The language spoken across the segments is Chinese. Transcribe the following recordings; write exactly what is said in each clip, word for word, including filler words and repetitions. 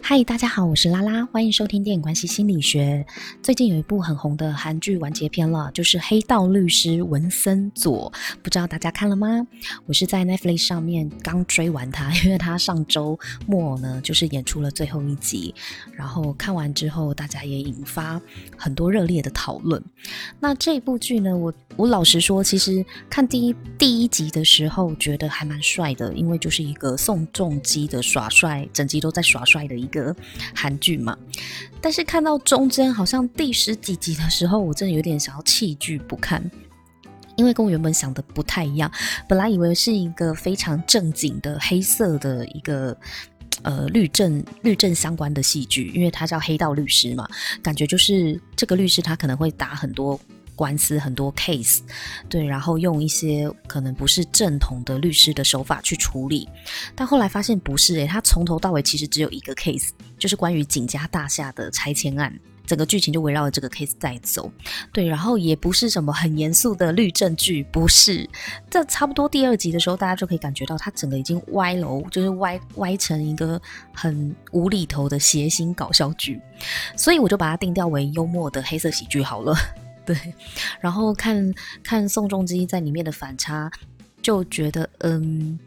嗨，大家好，我是拉拉，欢迎收听电影关系心理学。最近有一部很红的韩剧完结篇了，就是《黑道律师文森佐》，不知道大家看了吗？我是在 Netflix 上面刚追完它，因为它上周末呢就是演出了最后一集，然后看完之后大家也引发很多热烈的讨论。那这部剧呢，我我老实说，其实看第一第一集的时候觉得还蛮帅的，因为就是一个宋仲基的耍帅，整集都在耍帅的一个韩剧嘛，但是看到中间好像第十几集的时候，我真的有点想要弃剧不看，因为跟我原本想的不太一样。本来以为是一个非常正经的黑色的一个呃律政律政相关的戏剧，因为它叫黑道律师嘛，感觉就是这个律师他可能会打很多官司，很多 case， 对，然后用一些可能不是正统的律师的手法去处理，但后来发现不是、欸、他从头到尾其实只有一个 case， 就是关于景家大厦的拆迁案，整个剧情就围绕着这个 case 在走，对，然后也不是什么很严肃的律政剧，不是，这差不多第二集的时候，大家就可以感觉到他整个已经歪楼，就是歪歪成一个很无厘头的谐星搞笑剧，所以我就把它定调为幽默的黑色喜剧好了。对，然后看看宋仲基在里面的反差，就觉得嗯，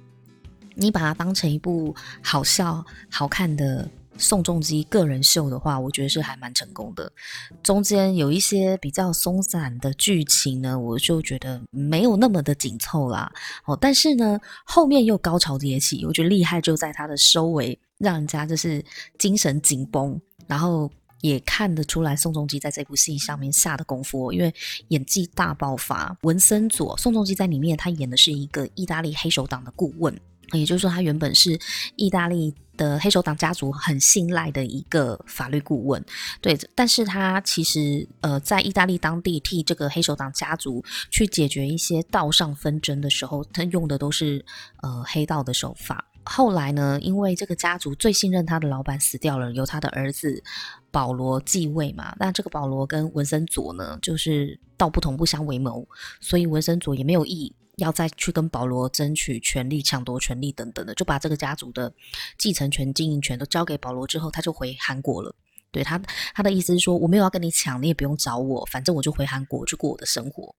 你把它当成一部好笑好看的宋仲基个人秀的话，我觉得是还蛮成功的。中间有一些比较松散的剧情呢，我就觉得没有那么的紧凑啦。哦，但是呢，后面又高潮迭起，我觉得厉害就在它的收尾，让人家就是精神紧绷，然后也看得出来宋仲基在这部戏上面下的功夫、哦、因为演技大爆发。文森佐，宋仲基在里面他演的是一个意大利黑手党的顾问，也就是说他原本是意大利的黑手党家族很信赖的一个法律顾问，对，但是他其实呃在意大利当地替这个黑手党家族去解决一些道上纷争的时候，他用的都是呃黑道的手法。后来呢，因为这个家族最信任他的老板死掉了，由他的儿子保罗继位嘛，那这个保罗跟文森佐呢就是道不同不相为谋，所以文森佐也没有意要再去跟保罗争取权利，抢夺权利等等的，就把这个家族的继承权经营权都交给保罗之后，他就回韩国了。对，他他的意思是说，我没有要跟你抢，你也不用找我，反正我就回韩国去过我的生活。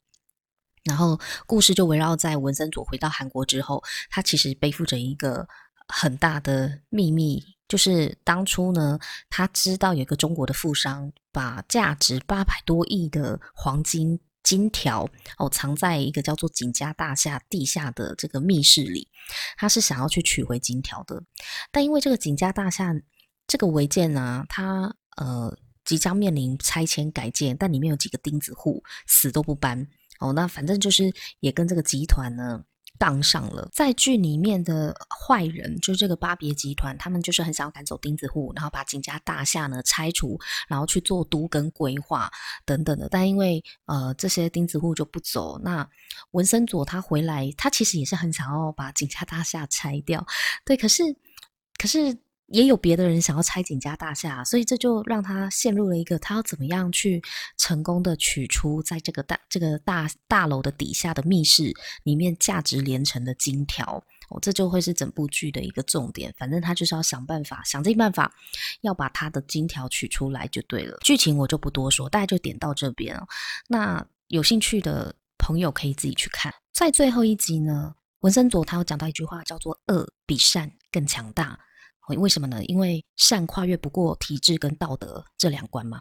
然后故事就围绕在文森佐回到韩国之后，他其实背负着一个很大的秘密，就是当初呢他知道有一个中国的富商把价值八百多亿的黄金金条、哦、藏在一个叫做景家大厦地下的这个密室里，他是想要去取回金条的，但因为这个景家大厦这个违建啊，他呃即将面临拆迁改建，但里面有几个钉子户死都不搬哦，那反正就是也跟这个集团呢杠上了。在剧里面的坏人就是这个巴别集团，他们就是很想要赶走钉子户，然后把景家大厦呢拆除，然后去做都更规划等等的，但因为呃这些钉子户就不走。那文森佐他回来，他其实也是很想要把景家大厦拆掉，对，可是可是也有别的人想要拆景家大厦，所以这就让他陷入了一个他要怎么样去成功的取出在这个大这个大大楼的底下的密室里面价值连城的金条、哦、这就会是整部剧的一个重点。反正他就是要想办法，想尽办法要把他的金条取出来就对了。剧情我就不多说，大概就点到这边、哦、那有兴趣的朋友可以自己去看。在最后一集呢，文森佐他有讲到一句话叫做恶比善更强大，为什么呢？因为善跨越不过体制跟道德这两关嘛，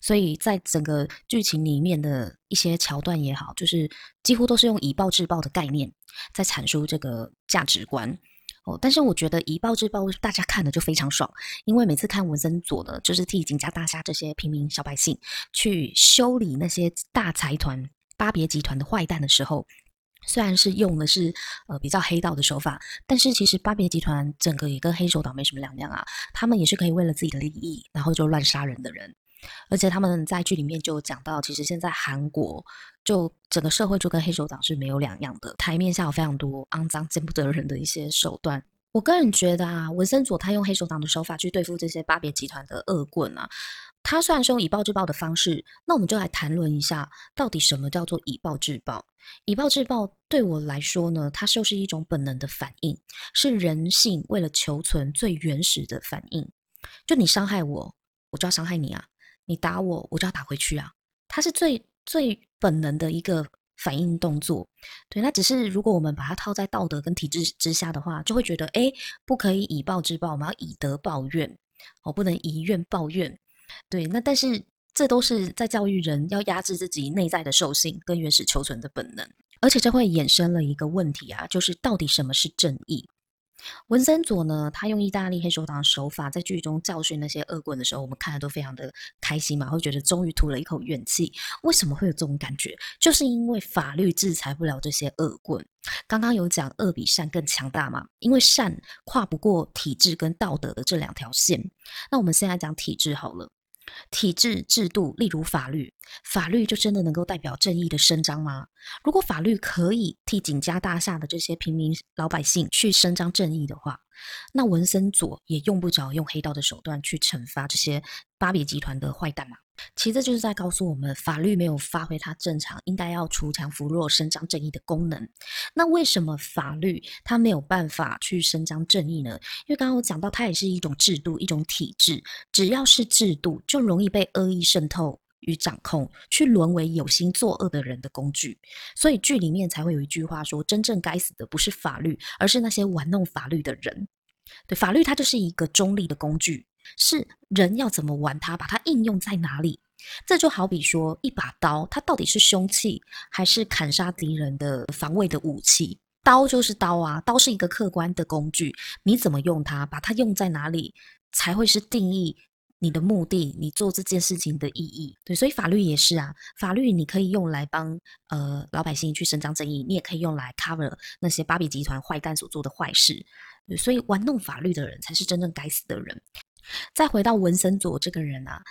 所以在整个剧情里面的一些桥段也好，就是几乎都是用以暴制暴的概念在阐述这个价值观、哦、但是我觉得以暴制暴大家看的就非常爽，因为每次看文森佐呢，就是替景家大厦这些平民小百姓去修理那些大财团巴别集团的坏蛋的时候，虽然是用的是呃比较黑道的手法，但是其实巴别集团整个也跟黑手党没什么两样啊，他们也是可以为了自己的利益然后就乱杀人的人。而且他们在剧里面就讲到，其实现在韩国就整个社会就跟黑手党是没有两样的，台面下有非常多肮脏见不得人的一些手段。我个人觉得啊，文森佐他用黑手党的手法去对付这些巴别集团的恶棍啊，他虽然是用以暴制暴的方式，那我们就来谈论一下到底什么叫做以暴制暴。以暴制暴对我来说呢，它就是一种本能的反应，是人性为了求存最原始的反应。就你伤害我，我就要伤害你啊，你打我，我就要打回去啊，它是最最本能的一个反应动作。对，那只是如果我们把它套在道德跟体制之下的话，就会觉得诶，不可以以暴制暴，我们要以德报怨，哦，不能以怨报怨。对，那但是这都是在教育人要压制自己内在的兽性跟原始求存的本能。而且这会衍生了一个问题啊，就是到底什么是正义？文森佐呢，他用意大利黑手党的手法在剧中教训那些恶棍的时候，我们看的都非常的开心嘛，会觉得终于吐了一口怨气。为什么会有这种感觉？就是因为法律制裁不了这些恶棍。刚刚有讲恶比善更强大嘛，因为善跨不过体制跟道德的这两条线。那我们现在讲体制好了，体制制度例如法律，法律就真的能够代表正义的伸张吗？如果法律可以替景家大厦的这些平民老百姓去伸张正义的话，那文森佐也用不着用黑道的手段去惩罚这些巴比集团的坏蛋嘛。其实这就是在告诉我们，法律没有发挥它正常应该要锄强扶弱伸张正义的功能。那为什么法律它没有办法去伸张正义呢？因为刚刚我讲到，它也是一种制度，一种体制，只要是制度就容易被恶意渗透与掌控，去沦为有心作恶的人的工具。所以剧里面才会有一句话说，真正该死的不是法律，而是那些玩弄法律的人。对，法律它就是一个中立的工具，是人要怎么玩它，把它应用在哪里。这就好比说一把刀，它到底是凶器还是砍杀敌人的防卫的武器？刀就是刀啊，刀是一个客观的工具，你怎么用它，把它用在哪里，才会是定义你的目的，你做这件事情的意义。对，所以法律也是啊，法律你可以用来帮呃老百姓去伸张正义，你也可以用来 cover 那些巴比集团坏蛋所做的坏事。对，所以玩弄法律的人才是真正该死的人。再回到文森佐这个人啊，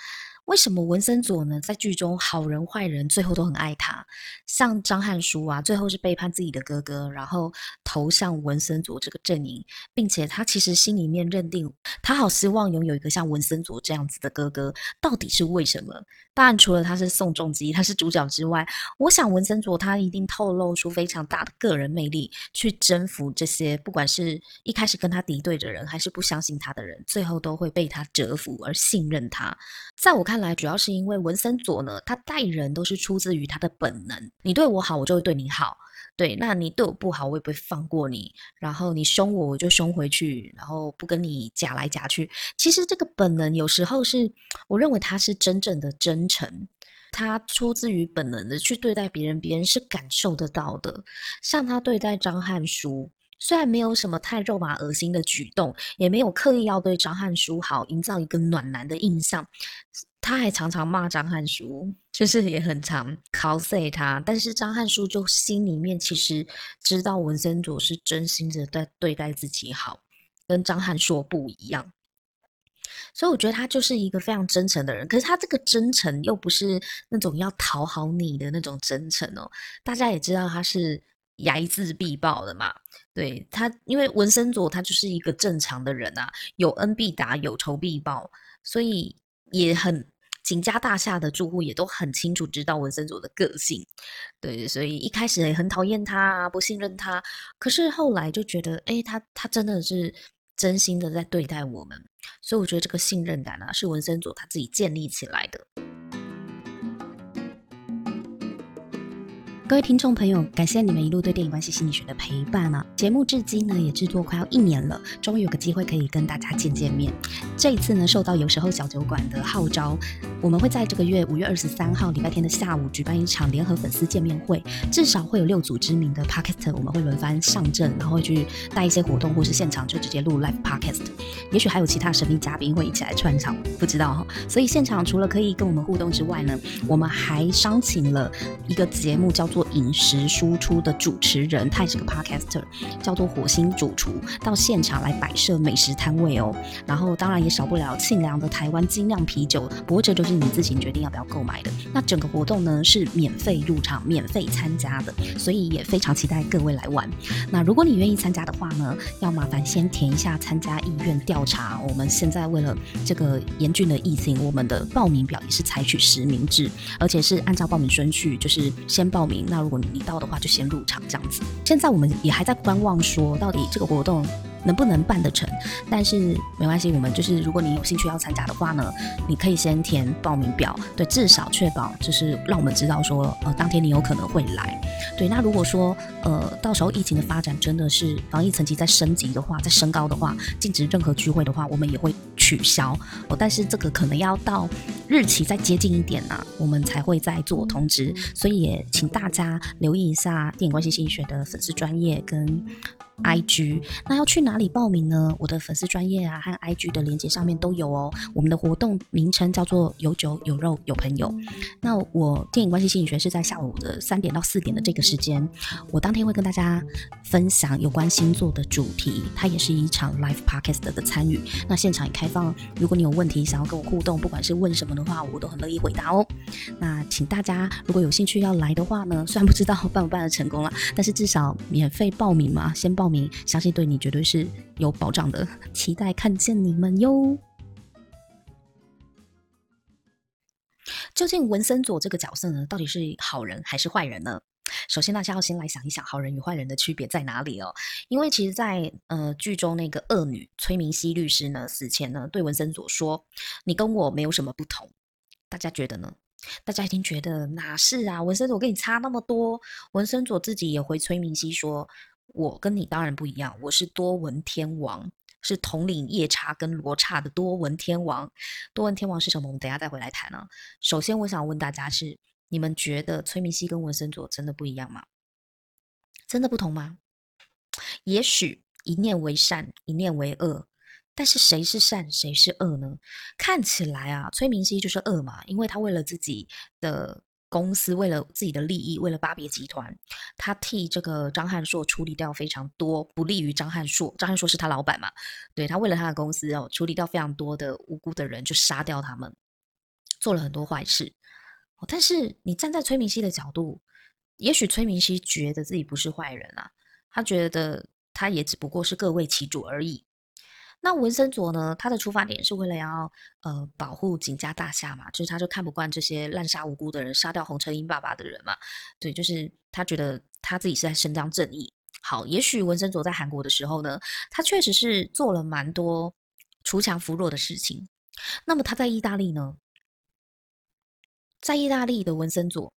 为什么文森佐呢，在剧中好人坏人最后都很爱他？像张汉书啊，最后是背叛自己的哥哥，然后投向文森佐这个阵营，并且他其实心里面认定，他好希望拥有一个像文森佐这样子的哥哥。到底是为什么？当然除了他是宋仲基，他是主角之外，我想文森佐他一定透露出非常大的个人魅力，去征服这些不管是一开始跟他敌对的人，还是不相信他的人，最后都会被他折服而信任他。在我看看来，主要是因为文森佐呢，他待人都是出自于他的本能。你对我好，我就会对你好；对，那你对我不好，我也不会放过你。然后你凶我，我就凶回去，然后不跟你假来假去。其实这个本能有时候是，我认为他是真正的真诚，他出自于本能的去对待别人，别人是感受得到的。像他对待张汉书，虽然没有什么太肉麻恶心的举动，也没有刻意要对张汉书好，营造一个暖男的印象。他还常常骂张汉书，就是也很常 cos 他，但是张汉书就心里面其实知道文森佐是真心的在对待自己好，跟张汉说不一样。所以我觉得他就是一个非常真诚的人，可是他这个真诚又不是那种要讨好你的那种真诚哦。大家也知道他是睚眦必报的嘛，对他，因为文森佐他就是一个正常的人啊，有恩必答，有仇必报，所以也很。景家大厦的住户也都很清楚知道文森佐的个性，对，所以一开始也很讨厌他啊，不信任他，可是后来就觉得，哎，他他真的是真心的在对待我们，所以我觉得这个信任感啊，是文森佐他自己建立起来的。各位听众朋友，感谢你们一路对电影关系心理学的陪伴啊！节目至今呢也制作快要一年了，终于有个机会可以跟大家见见面。这一次呢，受到有时候小酒馆的号召，我们会在这个月五月二十三号礼拜天的下午举办一场联合粉丝见面会，至少会有六组知名的 podcast， 我们会轮番上阵，然后会去带一些活动，或是现场就直接录 live podcast。也许还有其他神秘嘉宾会一起来串场，不知道哈。所以现场除了可以跟我们互动之外呢，我们还商请了一个节目叫做。做饮食输出的主持人，他也是个 podcaster， 叫做火星主厨，到现场来摆设美食摊位哦。然后当然也少不了沁凉的台湾精酿啤酒，不过这就是你自己决定要不要购买的。那整个活动呢是免费入场、免费参加的，所以也非常期待各位来玩。那如果你愿意参加的话呢，要麻烦先填一下参加意愿调查。我们现在为了这个严峻的疫情，我们的报名表也是采取实名制，而且是按照报名顺序，就是先报名。那如果你到的话就先入场这样子。现在我们也还在观望说到底这个活动能不能办得成，但是没关系，我们就是如果你有兴趣要参加的话呢，你可以先填报名表，对，至少确保就是让我们知道说呃当天你有可能会来。对，那如果说呃到时候疫情的发展真的是防疫层级在升级的话，在升高的话，禁止任何聚会的话，我们也会取消、哦、但是这个可能要到日期再接近一点啊，我们才会再做通知，所以也请大家留意一下电影关系心理学的粉丝专页跟 I G。 那要去哪里报名呢？我的粉丝专页啊和 I G 的连结上面都有哦。我们的活动名称叫做有酒有肉有朋友。那我电影关系心理学是在下午的三点到四点的这个时间，我当天会跟大家分享有关星座的主题，它也是一场 live podcast 的参与。那现场也开放，如果你有问题想要跟我互动，不管是问什么的话，我都很乐意回答哦。那请大家如果有兴趣要来的话呢，虽然不知道办不办得成功了，但是至少免费报名嘛，先报名，相信对你绝对是有保障的。期待看见你们哟。究竟文森佐这个角色呢，到底是好人还是坏人呢？首先大家要先来想一想好人与坏人的区别在哪里哦，因为其实在呃剧中那个恶女崔明熙律师呢死前呢对文森佐说，你跟我没有什么不同，大家觉得呢？大家一定觉得哪是啊，文森佐跟你差那么多。文森佐自己也回崔明熙说，我跟你当然不一样，我是多闻天王，是统领夜叉跟罗刹的多闻天王。多闻天王是什么？我们等一下再回来谈啊。首先我想问大家是，你们觉得崔明熙跟文森佐真的不一样吗？真的不同吗？也许一念为善，一念为恶，但是谁是善，谁是恶呢？看起来啊，崔明熙就是恶嘛，因为他为了自己的公司，为了自己的利益，为了巴别集团，他替这个张汉硕处理掉非常多不利于张汉硕，张汉硕是他老板嘛，对，他为了他的公司哦，处理掉非常多的无辜的人，就杀掉他们，做了很多坏事。但是你站在崔明熙的角度，也许崔明熙觉得自己不是坏人啊，他觉得他也只不过是各为其主而已。那文森佐呢，他的出发点是为了要呃保护景家大厦嘛，就是他就看不惯这些滥杀无辜的人，杀掉洪承英爸爸的人嘛，对，就是他觉得他自己是在伸张正义。好，也许文森佐在韩国的时候呢，他确实是做了蛮多锄强扶弱的事情。那么他在意大利呢，在意大利的文森佐，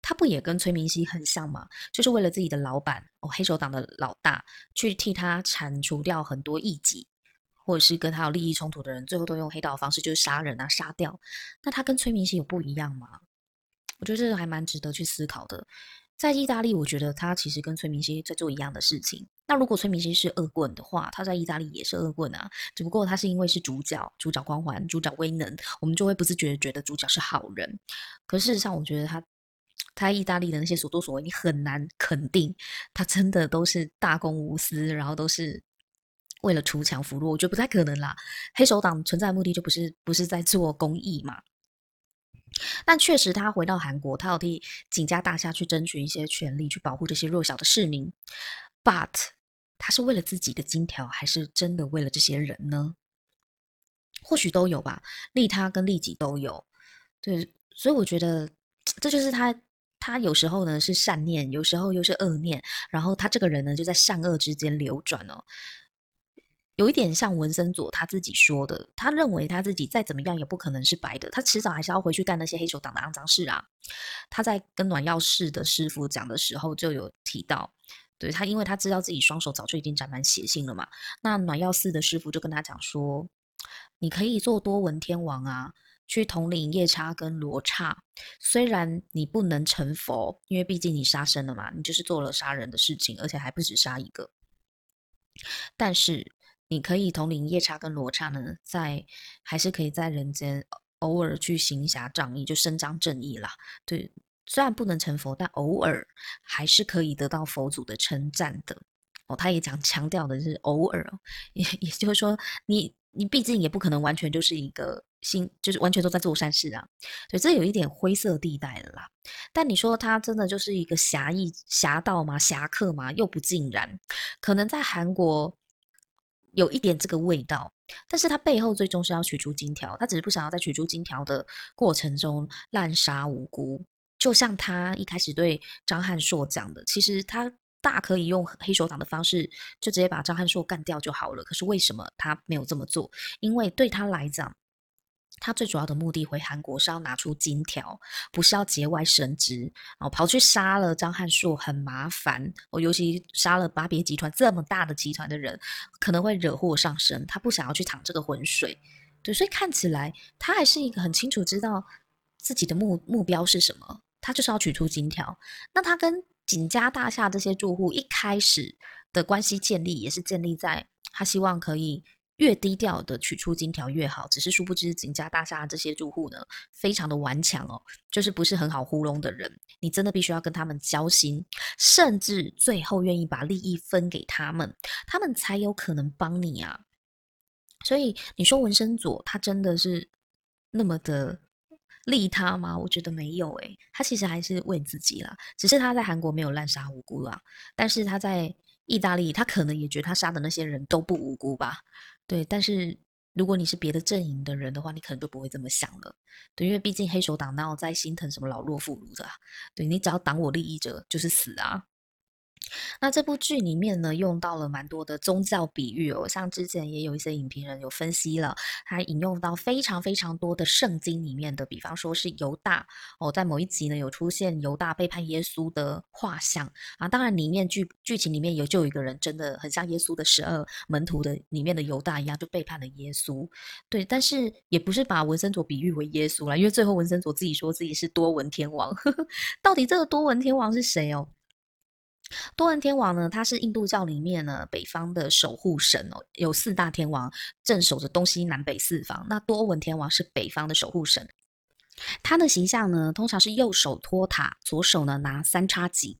他不也跟崔明熙很像吗？就是为了自己的老板、哦、黑手党的老大，去替他铲除掉很多异己，或者是跟他有利益冲突的人，最后都用黑道的方式，就是杀人啊，杀掉。那他跟崔明熙有不一样吗？我觉得这还蛮值得去思考的。在意大利，我觉得他其实跟崔明熙在做一样的事情。那如果崔明熙是恶棍的话，他在意大利也是恶棍啊，只不过他是因为是主角，主角光环，主角威能，我们就会不自觉地觉得主角是好人。可事实上，我觉得他他在意大利的那些所作所为，你很难肯定他真的都是大公无私，然后都是为了锄强扶弱，我觉得不太可能啦。黑手党存在的目的就不是不是在做公益嘛。但确实他回到韩国，他要替景家大厦去争取一些权利，去保护这些弱小的市民。 But 他是为了自己的金条，还是真的为了这些人呢？或许都有吧，利他跟利己都有。对，所以我觉得这就是他他有时候呢是善念，有时候又是恶念，然后他这个人呢就在善恶之间流转哦，有一点像文森佐他自己说的，他认为他自己再怎么样也不可能是白的，他迟早还是要回去干那些黑手党的肮脏事啊。他在跟暖药室的师傅讲的时候就有提到，对，他因为他知道自己双手早就已经沾满血腥了嘛，那暖药室的师傅就跟他讲说，你可以做多闻天王啊，去统领夜叉跟罗刹，虽然你不能成佛，因为毕竟你杀生了嘛，你就是做了杀人的事情，而且还不止杀一个，但是你可以统领夜叉跟罗刹呢，在还是可以在人间偶尔去行侠仗义，就伸张正义啦。对，虽然不能成佛，但偶尔还是可以得到佛祖的称赞的。哦，他也讲强调的是偶尔，也也就是说你，你毕竟也不可能完全就是一个心，就是完全都在做善事啊。对，这有一点灰色地带了啦。但你说他真的就是一个侠义侠盗吗？侠客吗？又不尽然，可能在韩国有一点这个味道，但是他背后最终是要取出金条，他只是不想要在取出金条的过程中滥杀无辜。就像他一开始对张汉硕讲的，其实他大可以用黑手党的方式就直接把张汉硕干掉就好了，可是为什么他没有这么做？因为对他来讲，他最主要的目的回韩国是要拿出金条，不是要节外生枝。哦，跑去杀了张汉硕很麻烦，哦，尤其杀了巴别集团这么大的集团的人，可能会惹祸上身，他不想要去淌这个浑水。对，所以看起来他还是一个很清楚知道自己的 目, 目标是什么，他就是要取出金条。那他跟锦家大厦这些住户一开始的关系建立，也是建立在他希望可以越低调的取出金条越好，只是殊不知锦家大厦这些住户呢，非常的顽强哦，就是不是很好糊弄的人，你真的必须要跟他们交心，甚至最后愿意把利益分给他们，他们才有可能帮你啊。所以你说文生佐他真的是那么的利他吗？我觉得没有诶、欸，他其实还是为自己啦，只是他在韩国没有滥杀无辜啦，但是他在意大利，他可能也觉得他杀的那些人都不无辜吧。对，但是如果你是别的阵营的人的话，你可能就不会这么想了。对，因为毕竟黑手党哪有在心疼什么老弱妇孺的啊，对，你只要挡我利益者就是死啊。那这部剧里面呢，用到了蛮多的宗教比喻哦，像之前也有一些影评人有分析了，他引用到非常非常多的圣经里面的，比方说是犹大哦，在某一集呢有出现犹大背叛耶稣的画像啊，当然里面剧剧情里面有就有一个人真的很像耶稣的十二门徒的里面的犹大一样，就背叛了耶稣。对，但是也不是把文森佐比喻为耶稣啦，因为最后文森佐自己说自己是多闻天王到底这个多闻天王是谁哦？多闻天王呢，他是印度教里面呢北方的守护神哦，有四大天王镇守着东西南北四方，那多闻天王是北方的守护神，他的形象呢通常是右手托塔，左手呢拿三叉戟。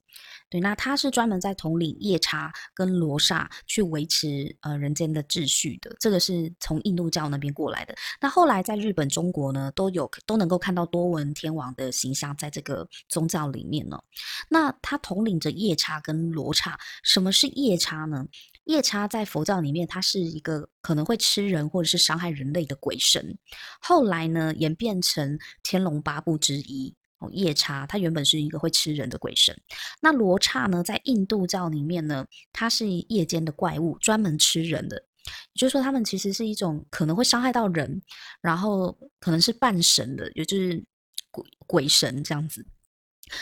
对，那他是专门在统领夜叉跟罗刹去维持呃人间的秩序的，这个是从印度教那边过来的。那后来在日本、中国呢，都有都能够看到多闻天王的形象在这个宗教里面呢、哦。那他统领着夜叉跟罗刹，什么是夜叉呢？夜叉在佛教里面，它是一个可能会吃人或者是伤害人类的鬼神，后来呢演变成天龙八部之一。夜叉它原本是一个会吃人的鬼神，那罗刹呢在印度教里面呢，它是夜间的怪物，专门吃人的，也就是说他们其实是一种可能会伤害到人，然后可能是半神的，也就是鬼鬼神这样子。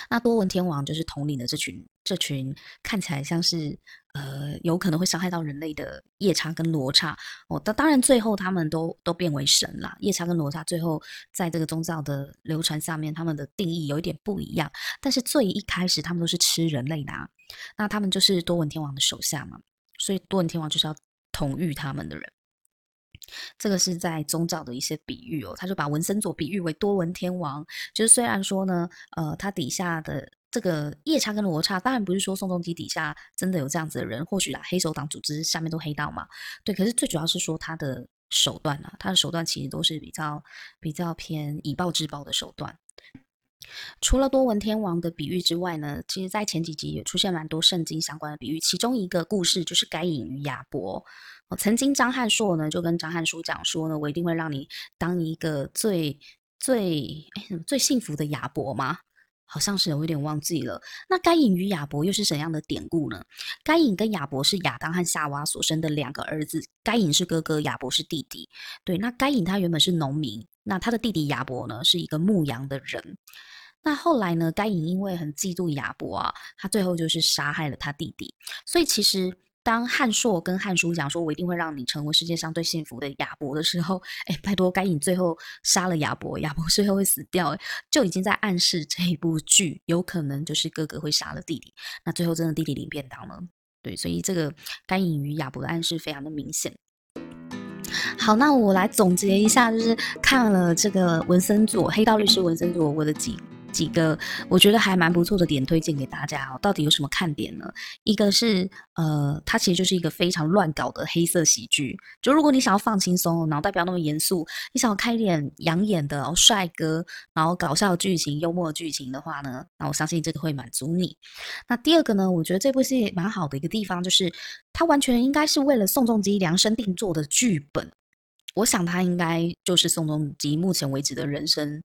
那多闻天王就是统领的这群这群看起来像是呃有可能会伤害到人类的夜叉跟罗刹哦，当然最后他们都都变为神啦。夜叉跟罗刹最后在这个宗教的流传上面，他们的定义有一点不一样，但是最一开始他们都是吃人类的啊，那他们就是多闻天王的手下嘛，所以多闻天王就是要统御他们的人。这个是在宗教的一些比喻哦，他就把文森佐比喻为多闻天王，就是虽然说呢，呃，他底下的这个夜叉跟罗刹，当然不是说宋仲基底下真的有这样子的人，或许啦，黑手党组织下面都黑道嘛，对，可是最主要是说他的手段啊，他的手段其实都是比较比较偏以暴制暴的手段。除了多闻天王的比喻之外呢，其实在前几集也出现蛮多圣经相关的比喻，其中一个故事就是该隐与亚伯、哦、曾经张汉硕呢就跟张汉书讲说呢，我一定会让你当一个最最最幸福的亚伯吗？好像是，我有点忘记了。那该隐与亚伯又是怎样的典故呢？该隐跟亚伯是亚当和夏娃所生的两个儿子，该隐是哥哥，亚伯是弟弟。对，那该隐他原本是农民，那他的弟弟亚伯呢是一个牧羊的人。那后来呢，该隐因为很嫉妒亚伯啊，他最后就是杀害了他弟弟。所以其实当汉硕跟汉书讲说我一定会让你成为世界上最幸福的亚伯的时候，哎，拜托，该隐最后杀了亚伯，亚伯最后会死掉，就已经在暗示这一部剧有可能就是哥哥会杀了弟弟，那最后真的弟弟领便当了。对，所以这个该隐与亚伯的暗示非常的明显。好，那我来总结一下，就是看了这个文森佐黑道律师文森佐，我的几几个我觉得还蛮不错的点推荐给大家哦。到底有什么看点呢？一个是呃，它其实就是一个非常乱搞的黑色喜剧，就如果你想要放轻松，脑袋不要那么严肃，你想要开一点养眼的、哦、帅哥，然后搞笑剧情、幽默剧情的话呢，那我相信这个会满足你。那第二个呢，我觉得这部戏蛮好的一个地方就是它完全应该是为了宋仲基量身定做的剧本，我想他应该就是宋仲基目前为止的人生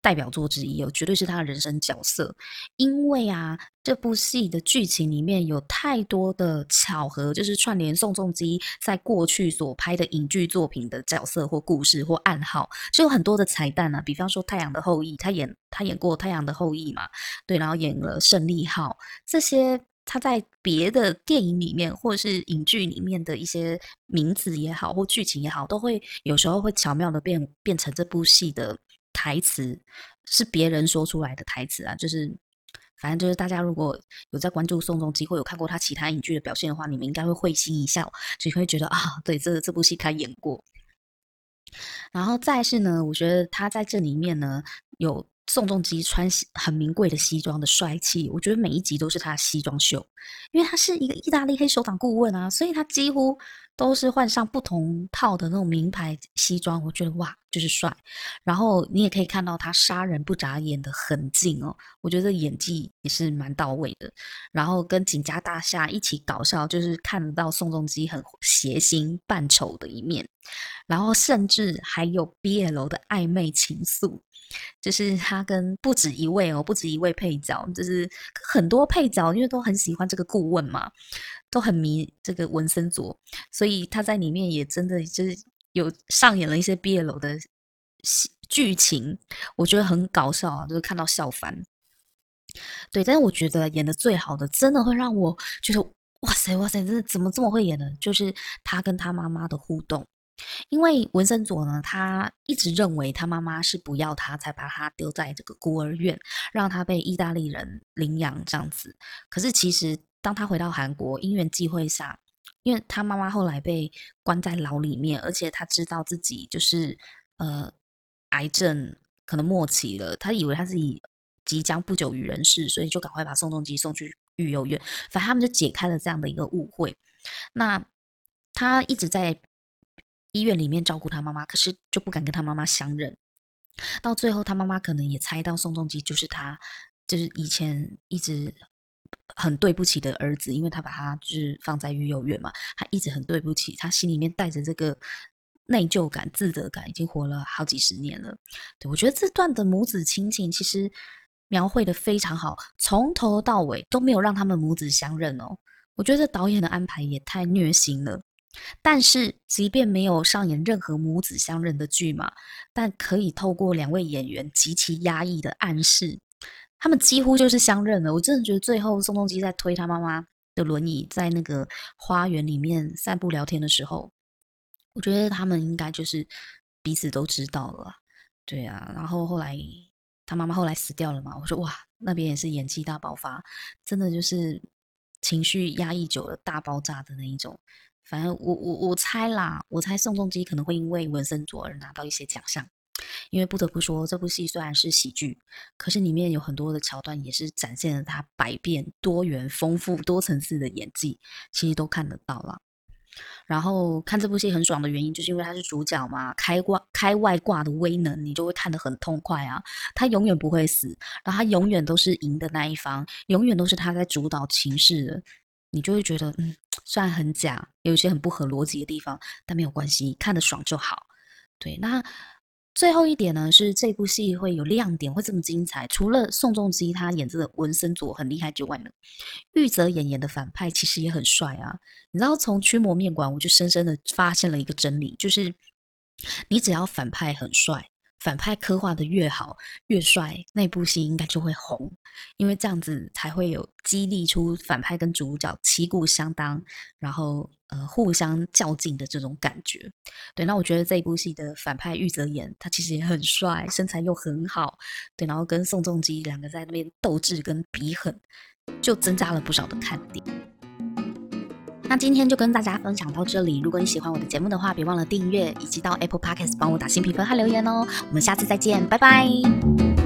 代表作之一哦，绝对是他的人生角色。因为啊，这部戏的剧情里面有太多的巧合，就是串联宋仲基在过去所拍的影剧作品的角色或故事或暗号，就有很多的彩蛋啊。比方说《太阳的后裔》，他演他演过《太阳的后裔》嘛，对，然后演了《胜利号》这些。他在别的电影里面或者是影剧里面的一些名字也好或剧情也好，都会有时候会巧妙的 变, 变成这部戏的台词，是别人说出来的台词啊。就是反正就是大家如果有在关注宋仲基或有看过他其他影剧的表现的话，你们应该会会心一笑，就会觉得啊，对，这这部戏他演过。然后再是呢，我觉得他在这里面呢有宋仲基穿很名贵的西装的帅气，我觉得每一集都是他西装秀，因为他是一个意大利黑手党顾问啊，所以他几乎都是换上不同套的那种名牌西装，我觉得哇，就是帅。然后你也可以看到他杀人不眨眼的很近哦，我觉得演技也是蛮到位的。然后跟警家大厦一起搞笑，就是看得到宋仲基很邪心扮丑的一面，然后甚至还有 B L 的暧昧情愫，就是他跟不止一位哦，不止一位配角，就是很多配角，因为都很喜欢这个顾问嘛，都很迷这个文森佐，所以他在里面也真的就是有上演了一些 B L 的剧情，我觉得很搞笑啊，就是看到笑翻。对，但是我觉得演的最好的，真的会让我觉得哇塞哇塞，这怎么这么会演呢？就是他跟他妈妈的互动。因为文森佐呢，他一直认为他妈妈是不要他，才把他丢在这个孤儿院，让他被意大利人领养这样子。可是其实当他回到韩国，因缘际会下，因为他妈妈后来被关在牢里面，而且他知道自己就是呃癌症可能末期了，他以为他自己即将不久于人世，所以就赶快把宋仲基送去育幼院。反正他们就解开了这样的一个误会。那他一直在医院里面照顾他妈妈，可是就不敢跟他妈妈相认。到最后他妈妈可能也猜到宋仲基就是他就是以前一直很对不起的儿子，因为他把他就是放在育幼院嘛，他一直很对不起，他心里面带着这个内疚感自责感已经活了好几十年了。对，我觉得这段的母子亲情其实描绘的非常好，从头到尾都没有让他们母子相认哦，我觉得导演的安排也太虐心了。但是即便没有上演任何母子相认的剧嘛，但可以透过两位演员极其压抑的暗示，他们几乎就是相认了。我真的觉得最后宋仲基在推他妈妈的轮椅在那个花园里面散步聊天的时候，我觉得他们应该就是彼此都知道了。对啊，然后后来他妈妈后来死掉了嘛，我说哇，那边也是演技大爆发，真的就是情绪压抑久了大爆炸的那一种。反正我我我猜啦，我猜宋仲基可能会因为文森佐而拿到一些奖项，因为不得不说，这部戏虽然是喜剧，可是里面有很多的桥段也是展现了他百变、多元、丰富、多层次的演技，其实都看得到啦。然后看这部戏很爽的原因，就是因为他是主角嘛，开挂开外挂的威能，你就会看得很痛快啊。他永远不会死，然后他永远都是赢的那一方，永远都是他在主导情势的。你就会觉得，嗯，虽然很假，有一些很不合逻辑的地方，但没有关系，看得爽就好。对，那最后一点呢，是这部戏会有亮点，会这么精彩。除了宋仲基他演这个文森佐很厉害之外呢，玉泽演演的反派其实也很帅啊。你知道，从《驱魔面馆》我就深深的发现了一个真理，就是你只要反派很帅，反派刻画的越好越帅，那部戏应该就会红，因为这样子才会有激励出反派跟主角旗鼓相当，然后呃互相较劲的这种感觉。对，那我觉得这一部戏的反派玉泽演他其实也很帅，身材又很好，对，然后跟宋仲基两个在那边斗智跟比狠，就增加了不少的看点。那今天就跟大家分享到这里，如果你喜欢我的节目的话，别忘了订阅以及到 Apple Podcast 帮我打新评分和留言哦。我们下次再见，拜拜。